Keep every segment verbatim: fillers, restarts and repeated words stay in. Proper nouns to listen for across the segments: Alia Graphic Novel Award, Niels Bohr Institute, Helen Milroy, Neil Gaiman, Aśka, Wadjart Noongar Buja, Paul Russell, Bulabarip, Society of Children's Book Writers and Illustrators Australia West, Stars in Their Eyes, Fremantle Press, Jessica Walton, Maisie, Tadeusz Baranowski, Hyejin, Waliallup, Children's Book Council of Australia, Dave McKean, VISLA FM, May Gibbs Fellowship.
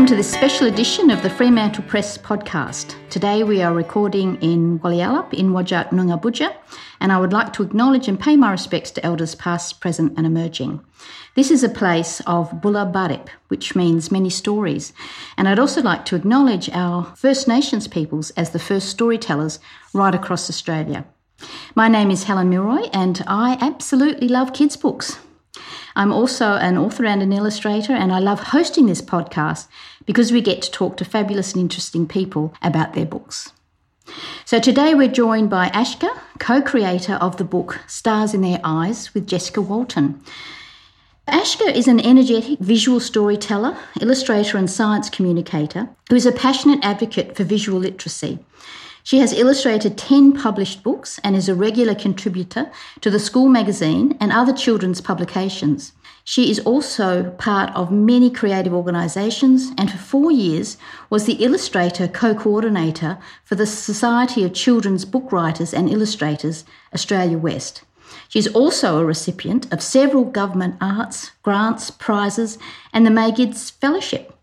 Welcome to this special edition of the Fremantle Press podcast. Today we are recording in Waliallup in Wadjart Noongar Buja, and I would like to acknowledge and pay my respects to Elders past, present and emerging. This is a place of Bulabarip, which means many stories, and I'd also like to acknowledge our First Nations peoples as the first storytellers right across Australia. My name is Helen Milroy and I absolutely love kids' books. I'm also an author and an illustrator, and I love hosting this podcast because we get to talk to fabulous and interesting people about their books. So today we're joined by Aśka, co-creator of the book Stars in Their Eyes with Jessica Walton. Aśka is an energetic visual storyteller, illustrator and science communicator who is a passionate advocate for visual literacy. She has illustrated ten published books and is a regular contributor to the school magazine and other children's publications. She is also part of many creative organisations and for four years was the illustrator co-coordinator for the Society of Children's Book Writers and Illustrators Australia West. She's also a recipient of several government arts, grants, prizes and the May Gibbs Fellowship.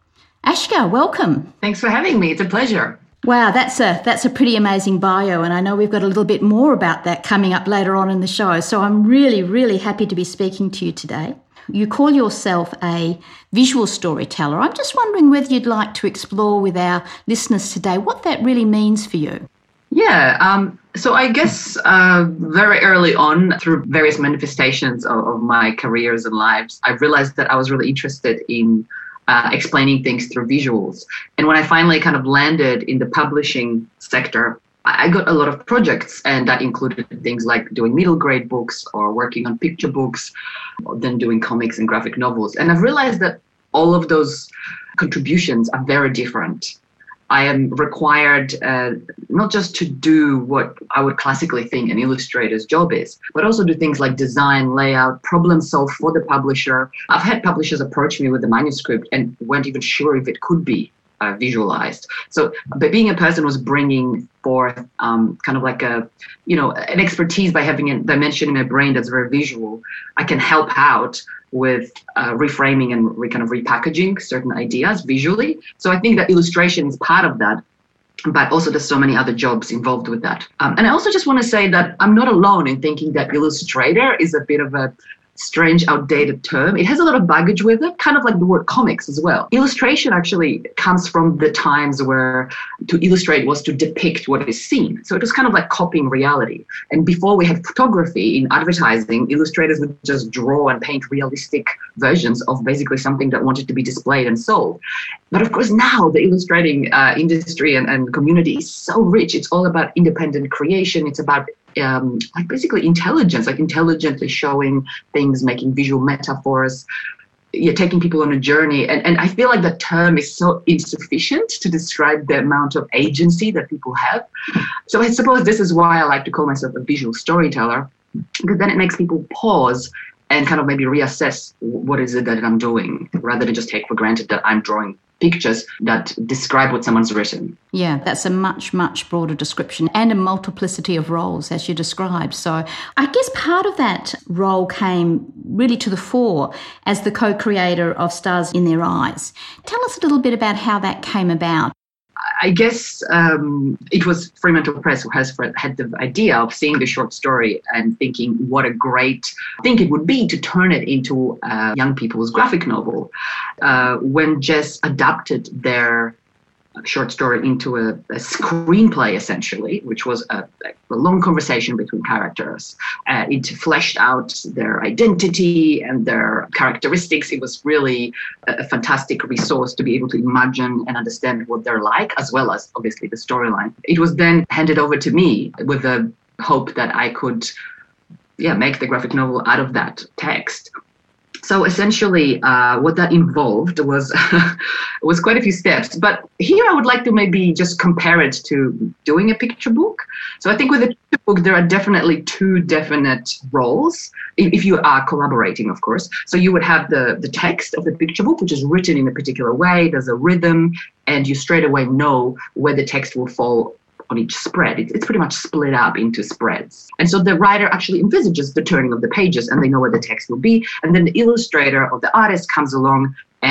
Aśka, welcome. Thanks for having me. It's a pleasure. Wow, that's a that's a pretty amazing bio, and I know we've got a little bit more about that coming up later on in the show, so I'm really, really happy to be speaking to you today. You call yourself a visual storyteller. I'm just wondering whether you'd like to explore with our listeners today what that really means for you. Yeah, um, so I guess uh, very early on, through various manifestations of, of my careers and lives, I realized that I was really interested in Uh, explaining things through visuals. And when I finally kind of landed in the publishing sector, I got a lot of projects, and that included things like doing middle grade books or working on picture books, then doing comics and graphic novels. And I've realized that all of those contributions are very different. I am required uh, not just to do what I would classically think an illustrator's job is, but also do things like design, layout, problem solve for the publisher. I've had publishers approach me with a manuscript and weren't even sure if it could be uh, visualized. So, but being a person was bringing forth um, kind of like a, you know, an expertise by having a dimension in my brain that's very visual. I can help out with uh, reframing and re- kind of repackaging certain ideas visually. So I think that illustration is part of that, but also there's so many other jobs involved with that. Um, and I also just want to say that I'm not alone in thinking that illustrator is a bit of a strange, outdated term. It has a lot of baggage with it, kind of like the word comics as well. Illustration actually comes from the times where to illustrate was to depict what is seen. So it was kind of like copying reality. And before we had photography in advertising, illustrators would just draw and paint realistic versions of basically something that wanted to be displayed and sold. But of course now the illustrating uh, industry and, and community is so rich. It's all about independent creation. It's about Um, like basically intelligence, like intelligently showing things, making visual metaphors, yeah, taking people on a journey. And, and I feel like that term is so insufficient to describe the amount of agency that people have. So I suppose this is why I like to call myself a visual storyteller, because then it makes people pause and kind of maybe reassess what is it that I'm doing, rather than just take for granted that I'm drawing pictures that describe what someone's written. Yeah, that's a much, much broader description and a multiplicity of roles, as you described. So I guess part of that role came really to the fore as the co-creator of Stars in Their Eyes. Tell us a little bit about how that came about. I guess um, it was Fremantle Press who has had the idea of seeing the short story and thinking what a great thing it would be to turn it into a young people's graphic novel. Uh, when Jess adapted their short story into a, a screenplay, essentially, which was a, a long conversation between characters, uh, it fleshed out their identity and their characteristics. It was really a, a fantastic resource to be able to imagine and understand what they're like, as well as obviously the storyline. It was then handed over to me with the hope that I could yeah make the graphic novel out of that text. So essentially, uh, what that involved was was quite a few steps. But here I would like to maybe just compare it to doing a picture book. So I think with a picture book, there are definitely two definite roles, if you are collaborating, of course. So you would have the, the text of the picture book, which is written in a particular way. There's a rhythm, and you straight away know where the text will fall on each spread. It's pretty much split up into spreads. And so the writer actually envisages the turning of the pages and they know where the text will be. And then the illustrator or the artist comes along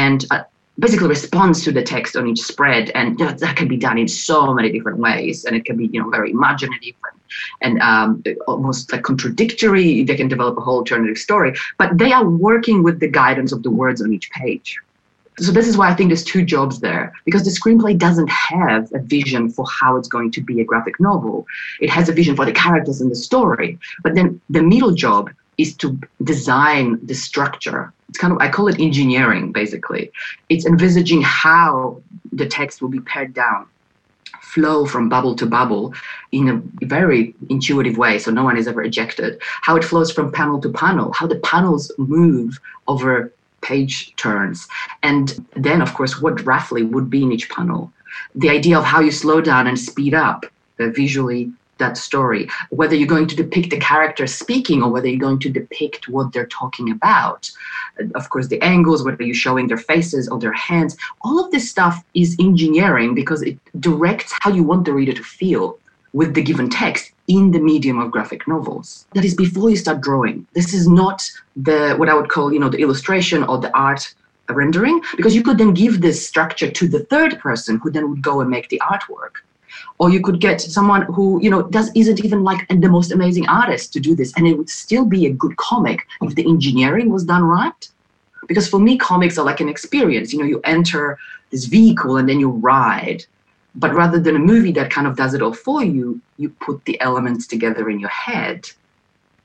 and uh, basically responds to the text on each spread, and that, that can be done in so many different ways, and it can be, you know, very imaginative and, and um, almost like contradictory. They can develop a whole alternative story, but they are working with the guidance of the words on each page. So this is why I think there's two jobs there, because the screenplay doesn't have a vision for how it's going to be a graphic novel. It has a vision for the characters and the story, but then the middle job is to design the structure. It's kind of, I call it engineering, basically. It's envisaging how the text will be pared down, flow from bubble to bubble in a very intuitive way, so no one is ever ejected, how it flows from panel to panel, how the panels move over page turns, and then, of course, what roughly would be in each panel. The idea of how you slow down and speed up uh, visually that story, whether you're going to depict the character speaking or whether you're going to depict what they're talking about. Of course, the angles, whether you're showing their faces or their hands, all of this stuff is engineering because it directs how you want the reader to feel with the given text in the medium of graphic novels. That is before you start drawing. This is not the what I would call, you know, the illustration or the art rendering, because you could then give this structure to the third person who then would go and make the artwork. Or you could get someone who, you know, does isn't even like the most amazing artist to do this, and it would still be a good comic if the engineering was done right. Because for me, comics are like an experience. You know, you enter this vehicle and then you ride. But rather than a movie that kind of does it all for you, you put the elements together in your head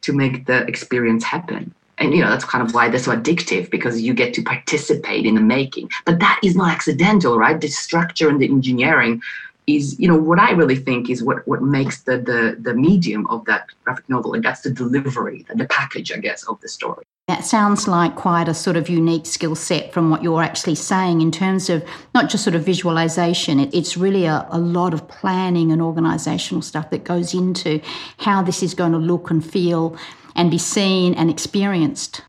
to make the experience happen. And, you know, that's kind of why they're so addictive, because you get to participate in the making. But that is not accidental, right? The structure and the engineering is, you know, what I really think is what, what makes the, the, the medium of that graphic novel, and that's the delivery, the package, I guess, of the story. That sounds like quite a sort of unique skill set from what you're actually saying in terms of not just sort of visualization. It, it's really a, a lot of planning and organizational stuff that goes into how this is going to look and feel and be seen and experienced.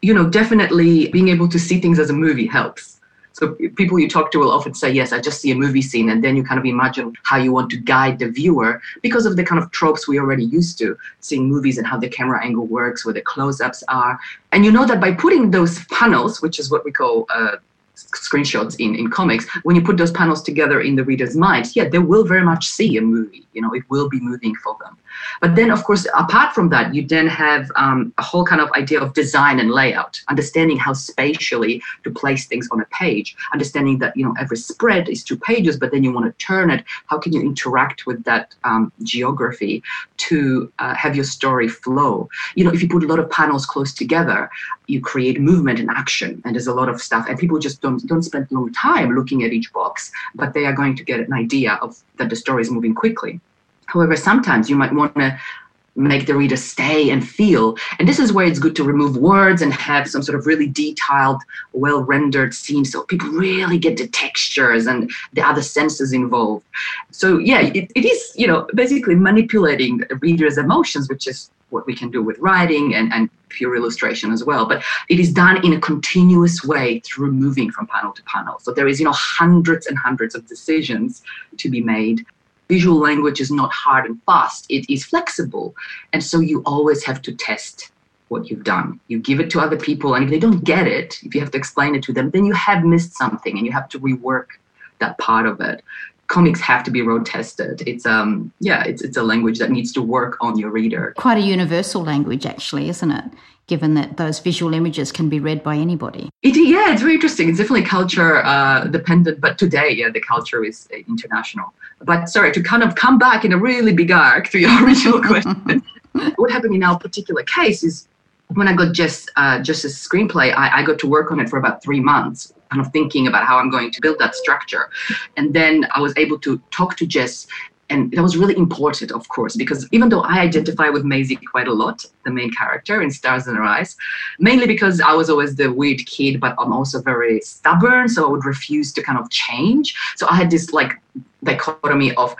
You know, definitely being able to see things as a movie helps. So people you talk to will often say, yes, I just see a movie scene, and then you kind of imagine how you want to guide the viewer because of the kind of tropes we're already used to, seeing movies and how the camera angle works, where the close-ups are. And you know that by putting those panels, which is what we call uh, screenshots in, in comics, when you put those panels together in the reader's mind, yeah, they will very much see a movie. You know, it will be moving for them. But then, of course, apart from that, you then have um, a whole kind of idea of design and layout, understanding how spatially to place things on a page, understanding that, you know, every spread is two pages, but then you want to turn it. How can you interact with that um, geography to uh, have your story flow? You know, if you put a lot of panels close together, you create movement and action, and there's a lot of stuff. And people just don't don't spend a long time looking at each box, but they are going to get an idea of that the story is moving quickly. However, sometimes you might want to make the reader stay and feel. And this is where it's good to remove words and have some sort of really detailed, well-rendered scene so people really get the textures and the other senses involved. So, yeah, it, it is, you know, basically manipulating the reader's emotions, which is what we can do with writing and, and pure illustration as well. But it is done in a continuous way through moving from panel to panel. So there is, you know, hundreds and hundreds of decisions to be made. Visual language is not hard and fast. It is flexible. And so you always have to test what you've done. You give it to other people, and if they don't get it, if you have to explain it to them, then you have missed something and you have to rework that part of it. Comics have to be road tested. It's, um, yeah, it's, it's a language that needs to work on your reader. Quite a universal language, actually, isn't it? Given that those visual images can be read by anybody. It, yeah, it's very interesting. It's definitely culture uh, dependent, but today, yeah, the culture is international. But sorry, to kind of come back in a really big arc to your original question, what happened in our particular case is when I got Jess, uh, Jess's screenplay, I, I got to work on it for about three months, kind of thinking about how I'm going to build that structure. And then I was able to talk to Jess. And that was really important, of course, because even though I identify with Maisie quite a lot, the main character in Stars in Her Eyes, mainly because I was always the weird kid, but I'm also very stubborn, so I would refuse to kind of change. So I had this like dichotomy of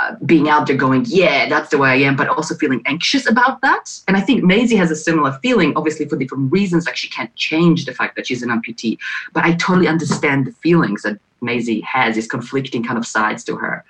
uh, being out there going, yeah, that's the way I am, but also feeling anxious about that. And I think Maisie has a similar feeling, obviously for different reasons, like she can't change the fact that she's an amputee, but I totally understand the feelings that Maisie has, is conflicting kind of sides to her.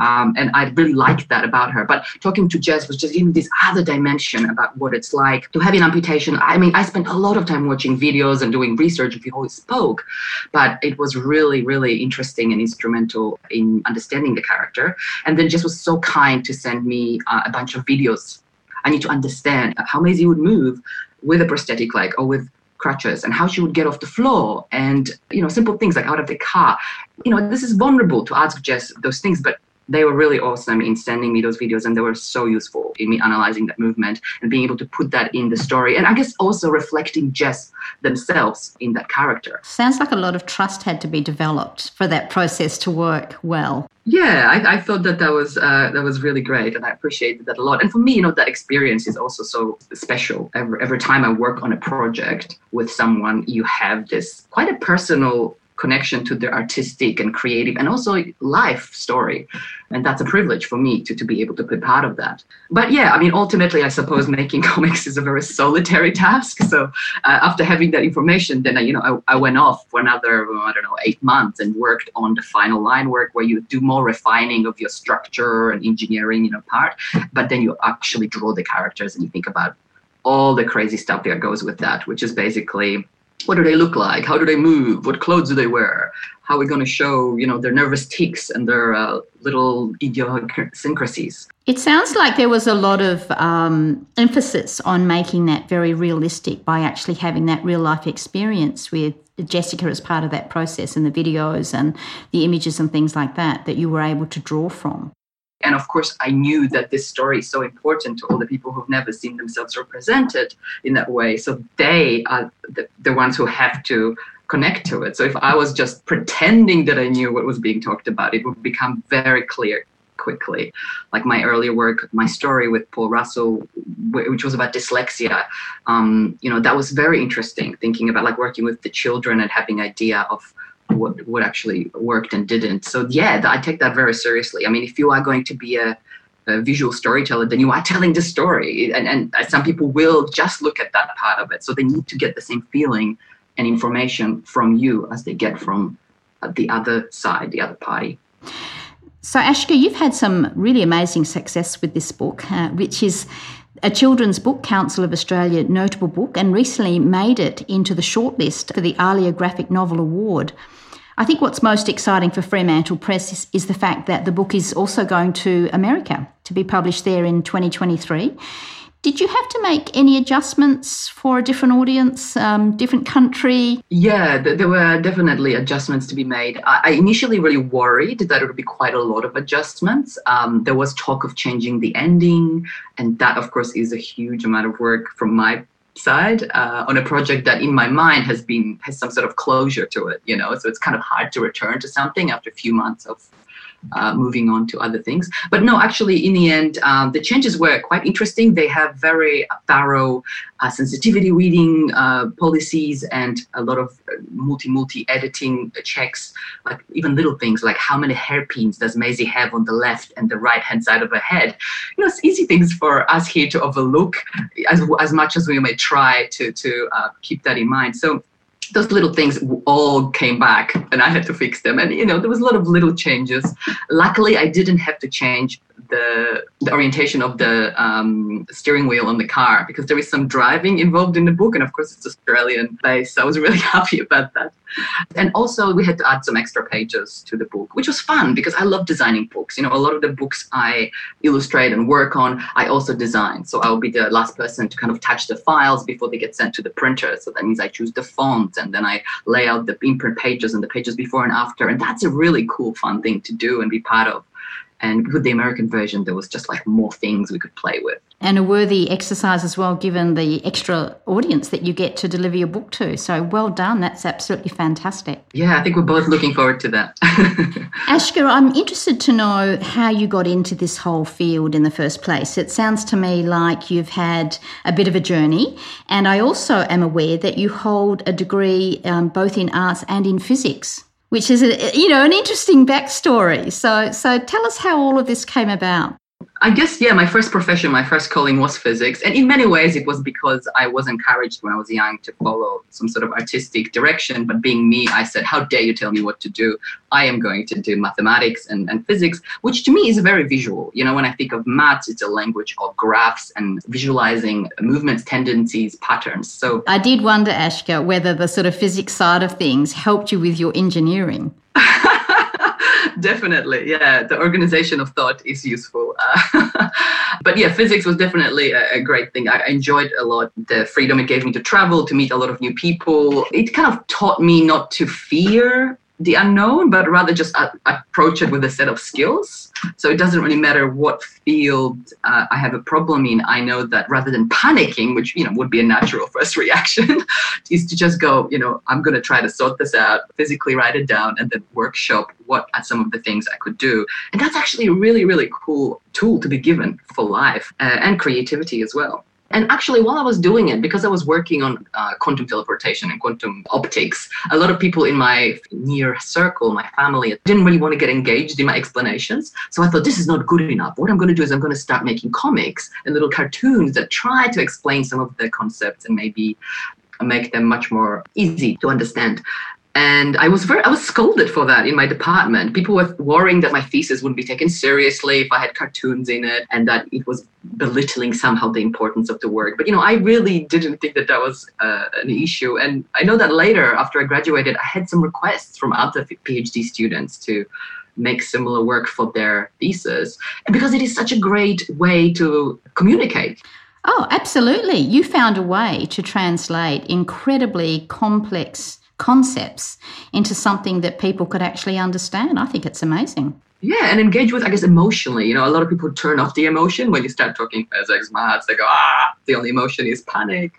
Um, and I really liked that about her. But talking to Jess was just giving this other dimension about what it's like to have an amputation. I mean, I spent a lot of time watching videos and doing research before we spoke, but it was really, really interesting and instrumental in understanding the character. And then Jess was so kind to send me uh, a bunch of videos. I need to understand how Maisie would move with a prosthetic leg or with crutches, and how she would get off the floor, and, you know, simple things like out of the car. You know, this is vulnerable to ask Jess those things, but they were really awesome in sending me those videos, and they were so useful in me analyzing that movement and being able to put that in the story, and I guess also reflecting Jess themselves in that character. Sounds like a lot of trust had to be developed for that process to work well. Yeah, I, I thought that that was uh, that was really great, and I appreciated that a lot. And for me, you know, that experience is also so special. Every, every time I work on a project with someone, you have this quite a personal connection to their artistic and creative and also life story. And that's a privilege for me to, to be able to be part of that. But yeah, I mean, ultimately, I suppose making comics is a very solitary task. So uh, after having that information, then, I, you know, I, I went off for another, I don't know, eight months and worked on the final line work where you do more refining of your structure and engineering, you know, part, but then you actually draw the characters and you think about all the crazy stuff that goes with that, which is basically, what do they look like? How do they move? What clothes do they wear? How are we going to show, you know, their nervous tics and their uh, little idiosyncrasies? It sounds like there was a lot of um, emphasis on making that very realistic by actually having that real life experience with Jessica as part of that process, and the videos and the images and things like that that you were able to draw from. And of course, I knew that this story is so important to all the people who've never seen themselves represented in that way. So they are the, the ones who have to connect to it. So if I was just pretending that I knew what was being talked about, it would become very clear quickly. Like my earlier work, my story with Paul Russell, which was about dyslexia, um, you know, that was very interesting, thinking about like working with the children and having an idea of what what actually worked and didn't. So yeah, I take that very seriously. I mean, if you are going to be a, a visual storyteller, then you are telling the story, and, and some people will just look at that part of it. So they need to get the same feeling and information from you as they get from the other side, the other party. So Aśka, you've had some really amazing success with this book, uh, which is a Children's Book Council of Australia notable book, and recently made it into the shortlist for the Alia Graphic Novel Award. I think what's most exciting for Fremantle Press is, is the fact that the book is also going to America to be published there in twenty twenty-three. Did you have to make any adjustments for a different audience, um, different country? Yeah, th- there were definitely adjustments to be made. I-, I initially really worried that it would be quite a lot of adjustments. Um, there was talk of changing the ending, and that, of course, is a huge amount of work from my side uh, on a project that in my mind has been has some sort of closure to it, you know, so it's kind of hard to return to something after a few months of uh, moving on to other things. But no, actually, in the end, um, the changes were quite interesting. They have very thorough uh, sensitivity reading uh, policies and a lot of multi multi editing checks, like even little things like how many hairpins does Maisie have on the left and the right hand side of her head. You know, it's easy things for us here to overlook, as as much as we may try to to uh, keep that in mind. So those little things all came back and I had to fix them. And, you know, there was a lot of little changes. Luckily, I didn't have to change the, the orientation of the um, steering wheel on the car, because there is some driving involved in the book. And, of course, it's Australian-based. So I was really happy about that. And also we had to add some extra pages to the book, which was fun because I love designing books. You know, a lot of the books I illustrate and work on, I also design. So I'll be the last person to kind of touch the files before they get sent to the printer. So that means I choose the font and then I lay out the imprint pages and the pages before and after. And that's a really cool, fun thing to do and be part of. And with the American version, there was just like more things we could play with. And a worthy exercise as well, given the extra audience that you get to deliver your book to. So well done. That's absolutely fantastic. Yeah, I think we're both looking forward to that. Aśka, I'm interested to know how you got into this whole field in the first place. It sounds to me like you've had a bit of a journey. And I also am aware that you hold a degree um, both in arts and in physics, which is, a, you know, an interesting backstory. So so tell us how all of this came about. I guess, yeah, my first profession, my first calling was physics. And in many ways, it was because I was encouraged when I was young to follow some sort of artistic direction. But being me, I said, how dare you tell me what to do? I am going to do mathematics and, and physics, which to me is very visual. You know, when I think of maths, it's a language of graphs and visualizing movements, tendencies, patterns. So I did wonder, Aśka, whether the sort of physics side of things helped you with your engineering. Definitely, yeah. The organization of thought is useful. Uh, but yeah, physics was definitely a, a great thing. I enjoyed a lot the freedom it gave me to travel, to meet a lot of new people. It kind of taught me not to fear the unknown, but rather just uh, approach it with a set of skills. So it doesn't really matter what field uh, I have a problem in. I know that rather than panicking, which, you know, would be a natural first reaction, is to just go, you know, I'm going to try to sort this out, physically write it down, and then workshop what are some of the things I could do. And that's actually a really, really cool tool to be given for life uh, and creativity as well. And actually, while I was doing it, because I was working on uh, quantum teleportation and quantum optics, a lot of people in my near circle, my family, didn't really want to get engaged in my explanations. So I thought, this is not good enough. What I'm going to do is I'm going to start making comics and little cartoons that try to explain some of the concepts and maybe make them much more easy to understand. And I was very, I was scolded for that in my department. People were worrying that my thesis wouldn't be taken seriously if I had cartoons in it and that it was belittling somehow the importance of the work. But, you know, I really didn't think that that was uh, an issue. And I know that later, after I graduated, I had some requests from other PhD students to make similar work for their thesis, because it is such a great way to communicate. Oh, absolutely. You found a way to translate incredibly complex concepts into something that people could actually understand. I think it's amazing. Yeah, and engage with, I guess, emotionally. You know, a lot of people turn off the emotion when you start talking physics, maths. They go, ah, the only emotion is panic.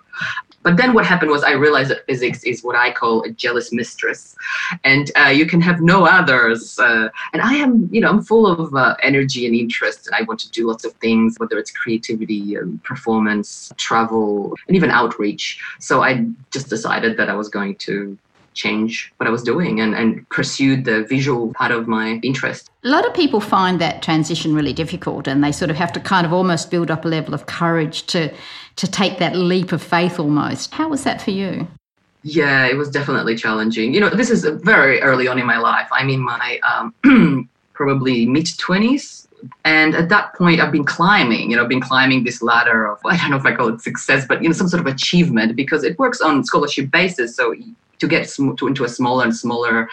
But then what happened was I realized that physics is what I call a jealous mistress, and uh, you can have no others. Uh, and I am, you know, I'm full of uh, energy and interest, and I want to do lots of things, whether it's creativity, um, performance, travel, and even outreach. So I just decided that I was going to change what I was doing and, and pursued the visual part of my interest. A lot of people find that transition really difficult, and they sort of have to kind of almost build up a level of courage to to take that leap of faith almost. How was that for you? Yeah, it was definitely challenging. You know, this is very early on in my life. I'm in my um, probably mid-twenties. And at that point, I've been climbing, you know, been climbing this ladder of, I don't know if I call it success, but, you know, some sort of achievement, because it works on scholarship basis. So to get sm- to, into a smaller and smaller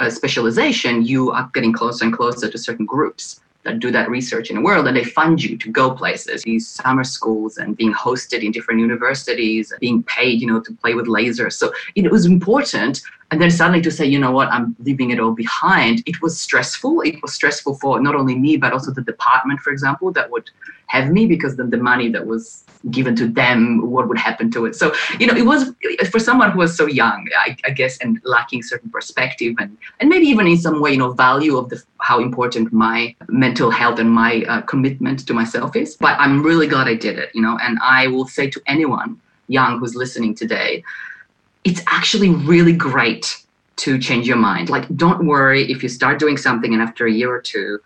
uh, specialization, you are getting closer and closer to certain groups that do that research in the world, and they fund you to go places, these summer schools and being hosted in different universities, being paid, you know, to play with lasers. So it was important. And then suddenly to say, you know what, I'm leaving it all behind. It was stressful. It was stressful for not only me, but also the department, for example, that would have me, because then the money that was given to them, what would happen to it? So, you know, it was, for someone who was so young, I, I guess, and lacking certain perspective and, and maybe even in some way, you know, value of the how important my mental health and my uh, commitment to myself is. But I'm really glad I did it, you know, and I will say to anyone young who's listening today, it's actually really great to change your mind. Like, don't worry if you start doing something and after a year or two,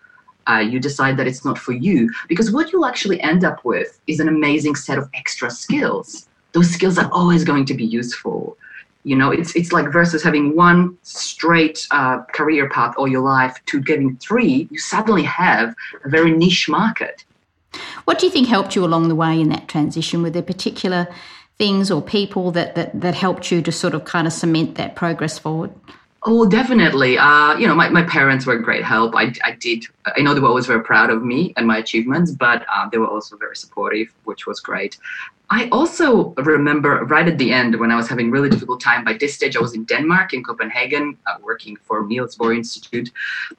uh, you decide that it's not for you. Because what you'll actually end up with is an amazing set of extra skills. Those skills are always going to be useful. You know, it's it's like versus having one straight uh, career path all your life to getting three, you suddenly have a very niche market. What do you think helped you along the way in that transition? Were there particular things or people that, that that helped you to sort of kind of cement that progress forward? Oh, definitely. Uh, you know, my, my parents were a great help. I, I did, I know they were always very proud of me and my achievements, but uh, they were also very supportive, which was great. I also remember right at the end when I was having a really difficult time, by this stage I was in Denmark, in Copenhagen, uh, working for Niels Bohr Institute.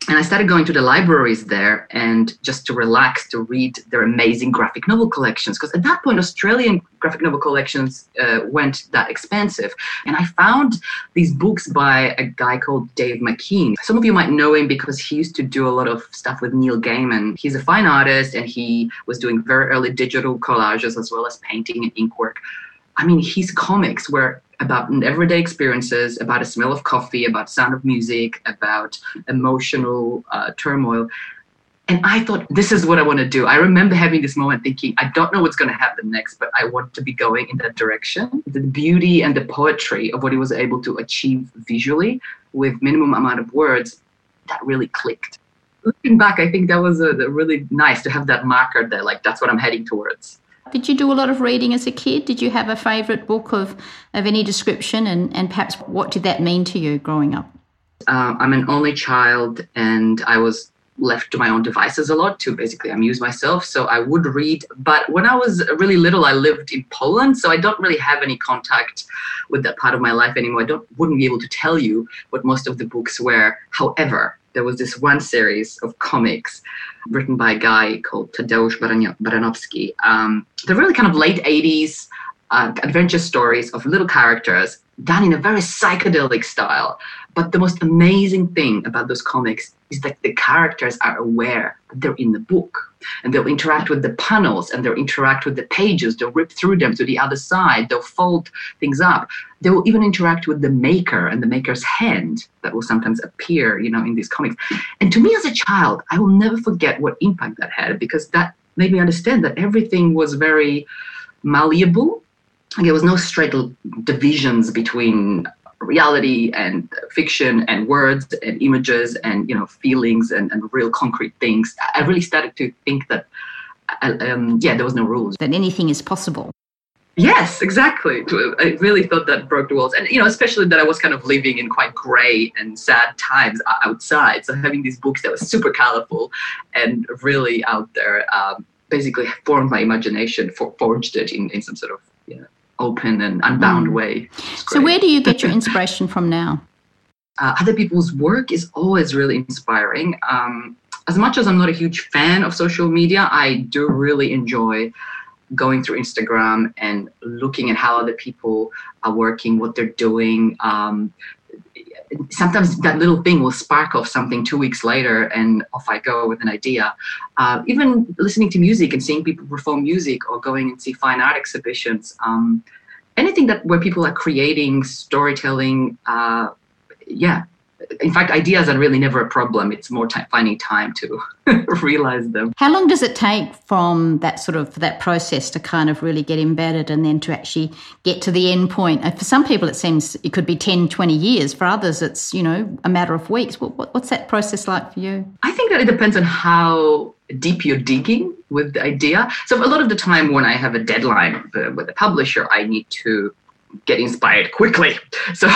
And I started going to the libraries there and just to relax, to read their amazing graphic novel collections. Because at that point, Australian graphic novel collections uh, weren't that expensive. And I found these books by a guy called Dave McKean. Some of you might know him because he used to do a lot of stuff with Neil Gaiman. He's a fine artist and he was doing very early digital collages as well as painting and ink work. I mean, his comics were about everyday experiences, about a smell of coffee, about sound of music, about emotional uh, turmoil. And I thought, this is what I want to do. I remember having this moment thinking, I don't know what's going to happen next, but I want to be going in that direction. The beauty and the poetry of what he was able to achieve visually with minimum amount of words, that really clicked. Looking back, I think that was a, a really nice to have that marker there, like that's what I'm heading towards. Did you do a lot of reading as a kid? Did you have a favourite book of, of any description? And, and perhaps what did that mean to you growing up? Um, I'm an only child and I was left to my own devices a lot to basically amuse myself. So I would read. But when I was really little, I lived in Poland. So I don't really have any contact with that part of my life anymore. I don't, wouldn't be able to tell you what most of the books were. However, there was this one series of comics written by a guy called Tadeusz Baranowski. Um, they're really kind of late eighties uh, adventure stories of little characters done in a very psychedelic style. But the most amazing thing about those comics is that the characters are aware that they're in the book, and they'll interact with the panels, and they'll interact with the pages, they'll rip through them to the other side, they'll fold things up. They will even interact with the maker and the maker's hand that will sometimes appear, you know, in these comics. And to me as a child, I will never forget what impact that had, because that made me understand that everything was very malleable. And there was no straight divisions between reality and fiction and words and images and, you know, feelings and, and real concrete things. I really started to think that, um, yeah, there was no rules. That anything is possible. Yes, exactly. I really thought that broke the walls. And, you know, especially that I was kind of living in quite grey and sad times outside. So having these books that were super colourful and really out there um, basically formed my imagination, for, forged it in, in some sort of, you know, open and unbound mm. way. So where do you get your inspiration from now? Uh, other people's work is always really inspiring. Um, as much as I'm not a huge fan of social media, I do really enjoy going through Instagram and looking at how other people are working, what they're doing. Um, sometimes that little thing will spark off something two weeks later and off I go with an idea. Uh, even listening to music and seeing people perform music or going and see fine art exhibitions. Um, anything that where people are creating, storytelling, uh, yeah. In fact, ideas are really never a problem. It's more t- finding time to realize them. How long does it take from that sort of that process to kind of really get embedded and then to actually get to the end point? For some people, it seems it could be ten, twenty years. For others, it's, you know, a matter of weeks. What, what, what's that process like for you? I think that it depends on how deep you're digging with the idea. So a lot of the time when I have a deadline with a publisher, I need to get inspired quickly. So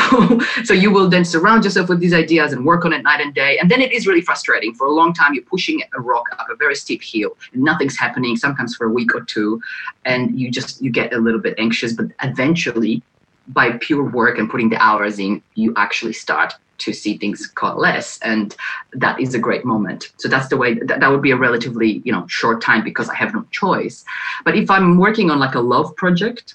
so you will then surround yourself with these ideas and work on it night and day. And then it is really frustrating. For a long time, you're pushing a rock up a very steep hill and nothing's happening, sometimes for a week or two. And you just, you get a little bit anxious, but eventually by pure work and putting the hours in, you actually start to see things coalesce. And that is a great moment. So that's the way, that, that would be a relatively, you know, short time because I have no choice. But if I'm working on like a love project,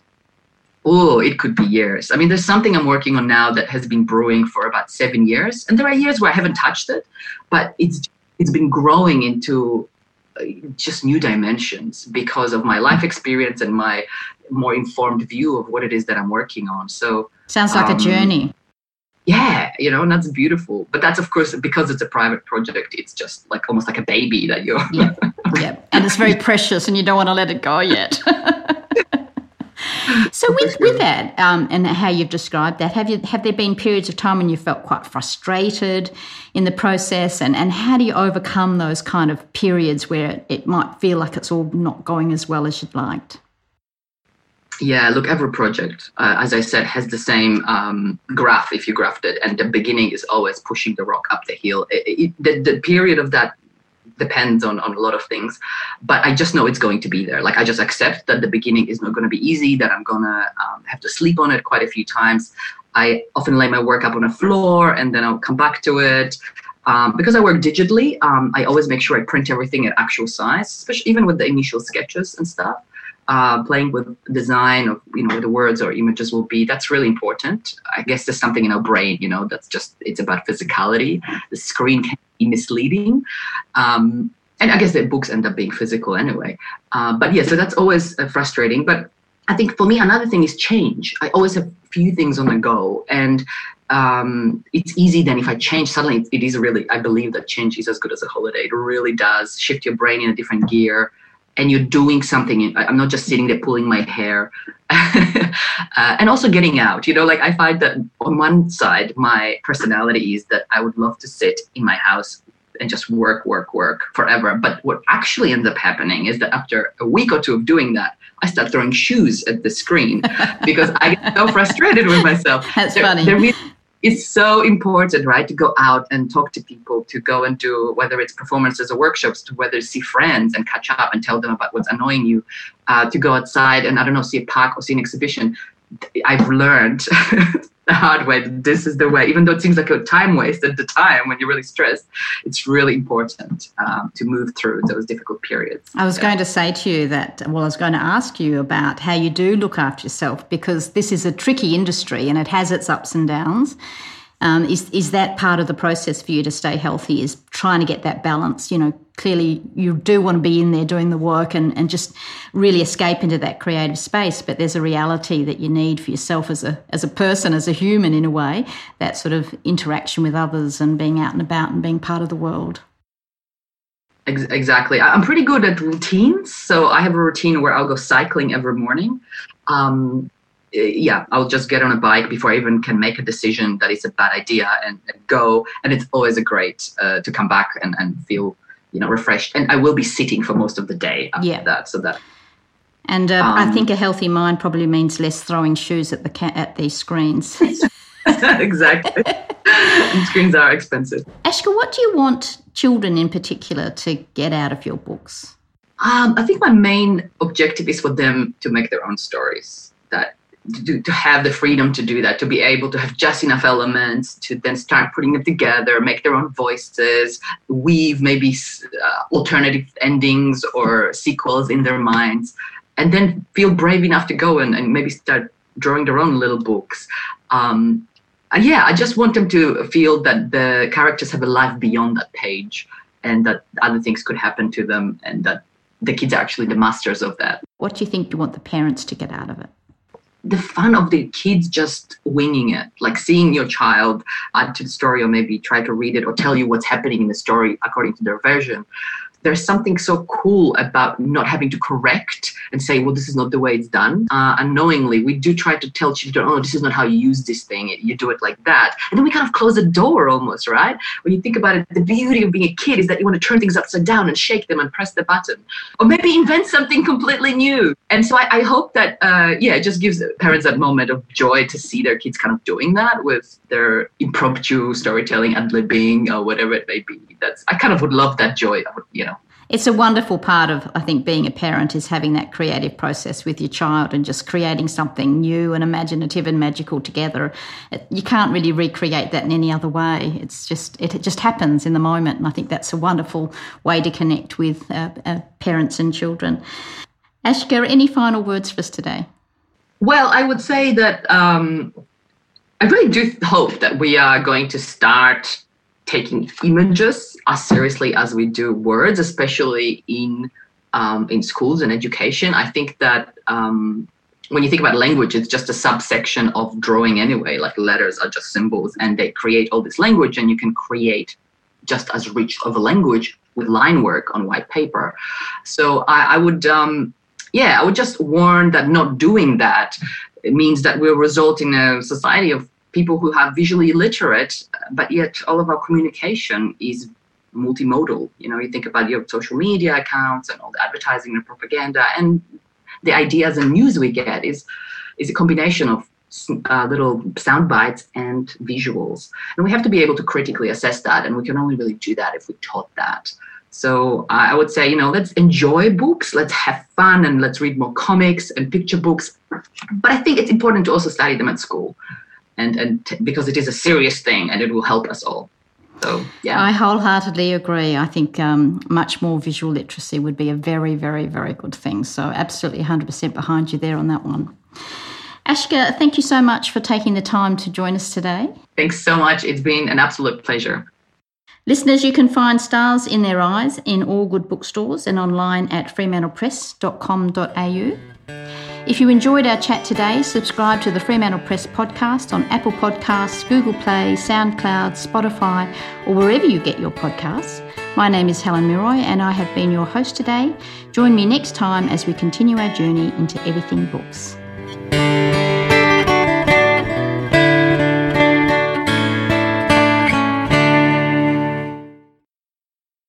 oh, it could be years. I mean, there's something I'm working on now that has been brewing for about seven years. And there are years where I haven't touched it, but it's it's been growing into just new dimensions because of my life experience and my more informed view of what it is that I'm working on. So sounds like um, a journey. Yeah, you know, and that's beautiful. But that's, of course, because it's a private project, it's just like almost like a baby that you're... Yeah, yeah. And it's very precious and you don't want to let it go yet. So with, with that um, and how you've described that, have you have there been periods of time when you felt quite frustrated in the process, and, and how do you overcome those kind of periods where it, it might feel like it's all not going as well as you'd liked? Yeah, look, every project, uh, as I said, has the same um, graph if you graphed it, and the beginning is always pushing the rock up the hill. It, it, the, the period of that depends on, on a lot of things, but I just know it's going to be there. Like I just accept that the beginning is not going to be easy, that I'm going to um, have to sleep on it quite a few times. I often lay my work up on a floor and then I'll come back to it. Um, because I work digitally, um, I always make sure I print everything at actual size, especially even with the initial sketches and stuff. Uh, playing with design of, you know, where the words or images will be, that's really important. I guess there's something in our brain, you know, that's just, it's about physicality. The screen can be misleading. Um, and I guess that books end up being physical anyway. Uh, but yeah, so that's always uh, frustrating. But I think for me, another thing is change. I always have few things on the go. And um, it's easy then if I change suddenly. It, it is really, I believe that change is as good as a holiday. It really does shift your brain in a different gear, and you're doing something. I'm not just sitting there pulling my hair. uh, and also getting out, you know, like I find that on one side, my personality is that I would love to sit in my house and just work, work, work forever. But what actually ends up happening is that after a week or two of doing that, I start throwing shoes at the screen because I get so frustrated with myself. That's there, funny. There is, it's so important, right, to go out and talk to people, to go and do, whether it's performances or workshops, to whether see friends and catch up and tell them about what's annoying you, uh, to go outside and, I don't know, see a park or see an exhibition. I've learned the hard way that this is the way, even though it seems like a time waste at the time when you're really stressed, it's really important um, to move through those difficult periods. I was so. going to say to you that, well, I was going to ask you about how you do look after yourself, because this is a tricky industry and it has its ups and downs. Um, is is that part of the process for you to stay healthy, is trying to get that balance? You know, clearly you do want to be in there doing the work and, and just really escape into that creative space, but there's a reality that you need for yourself as a as a person, as a human in a way, that sort of interaction with others and being out and about and being part of the world. Exactly. I'm pretty good at routines. So I have a routine where I'll go cycling every morning. Um Yeah, I'll just get on a bike before I even can make a decision that it's a bad idea and, and go. And it's always a great uh, to come back and, and feel, you know, refreshed. And I will be sitting for most of the day after yeah. that. So that, and uh, um, I think a healthy mind probably means less throwing shoes at the ca- at these screens. Exactly. And screens are expensive. Aśka, what do you want children in particular to get out of your books? Um, I think my main objective is for them to make their own stories. That. To, do, to have the freedom to do that, to be able to have just enough elements to then start putting them together, make their own voices, weave maybe uh, alternative endings or sequels in their minds, and then feel brave enough to go and, and maybe start drawing their own little books. Um, yeah, I just want them to feel that the characters have a life beyond that page and that other things could happen to them and that the kids are actually the masters of that. What do you think you want the parents to get out of it? The fun of the kids just winging it, like seeing your child add to the story or maybe try to read it or tell you what's happening in the story according to their version. There's something so cool about not having to correct and say, well, this is not the way it's done. Uh, unknowingly, we do try to tell children, oh, this is not how you use this thing. You do it like that. And then we kind of close the door almost, right? When you think about it, the beauty of being a kid is that you want to turn things upside down and shake them and press the button. Or maybe invent something completely new. And so I, I hope that, uh, yeah, it just gives parents that moment of joy to see their kids kind of doing that with their impromptu storytelling, ad-libbing or whatever it may be. That's I kind of would love that joy, you know. It's a wonderful part of, I think, being a parent is having that creative process with your child and just creating something new and imaginative and magical together. It, you can't really recreate that in any other way. It's just it, it just happens in the moment, and I think that's a wonderful way to connect with uh, uh, parents and children. Aśka, any final words for us today? Well, I would say that um, I really do hope that we are going to start taking images as seriously as we do words, especially in um, in schools and education. I think that um, when you think about language, it's just a subsection of drawing anyway. Like letters are just symbols and they create all this language, and you can create just as rich of a language with line work on white paper. So I, I would, um, yeah, I would just warn that not doing that means that we'll result in a society of people who are visually illiterate, but yet all of our communication is multimodal. You know, you think about your social media accounts and all the advertising and propaganda, and the ideas and news we get is is a combination of uh, little sound bites and visuals. And we have to be able to critically assess that, and we can only really do that if we taught that. So uh, I would say, you know, let's enjoy books, let's have fun, and let's read more comics and picture books. But I think it's important to also study them at school. And, and t- because it is a serious thing and it will help us all. So, yeah. I wholeheartedly agree. I think um, much more visual literacy would be a very, very, very good thing. So absolutely one hundred percent behind you there on that one. Aśka, thank you so much for taking the time to join us today. Thanks so much. It's been an absolute pleasure. Listeners, you can find Stars in Their Eyes in all good bookstores and online at fremantle press dot com dot a u. If you enjoyed our chat today, subscribe to the Fremantle Press podcast on Apple Podcasts, Google Play, SoundCloud, Spotify, or wherever you get your podcasts. My name is Helen Milroy and I have been your host today. Join me next time as we continue our journey into everything books.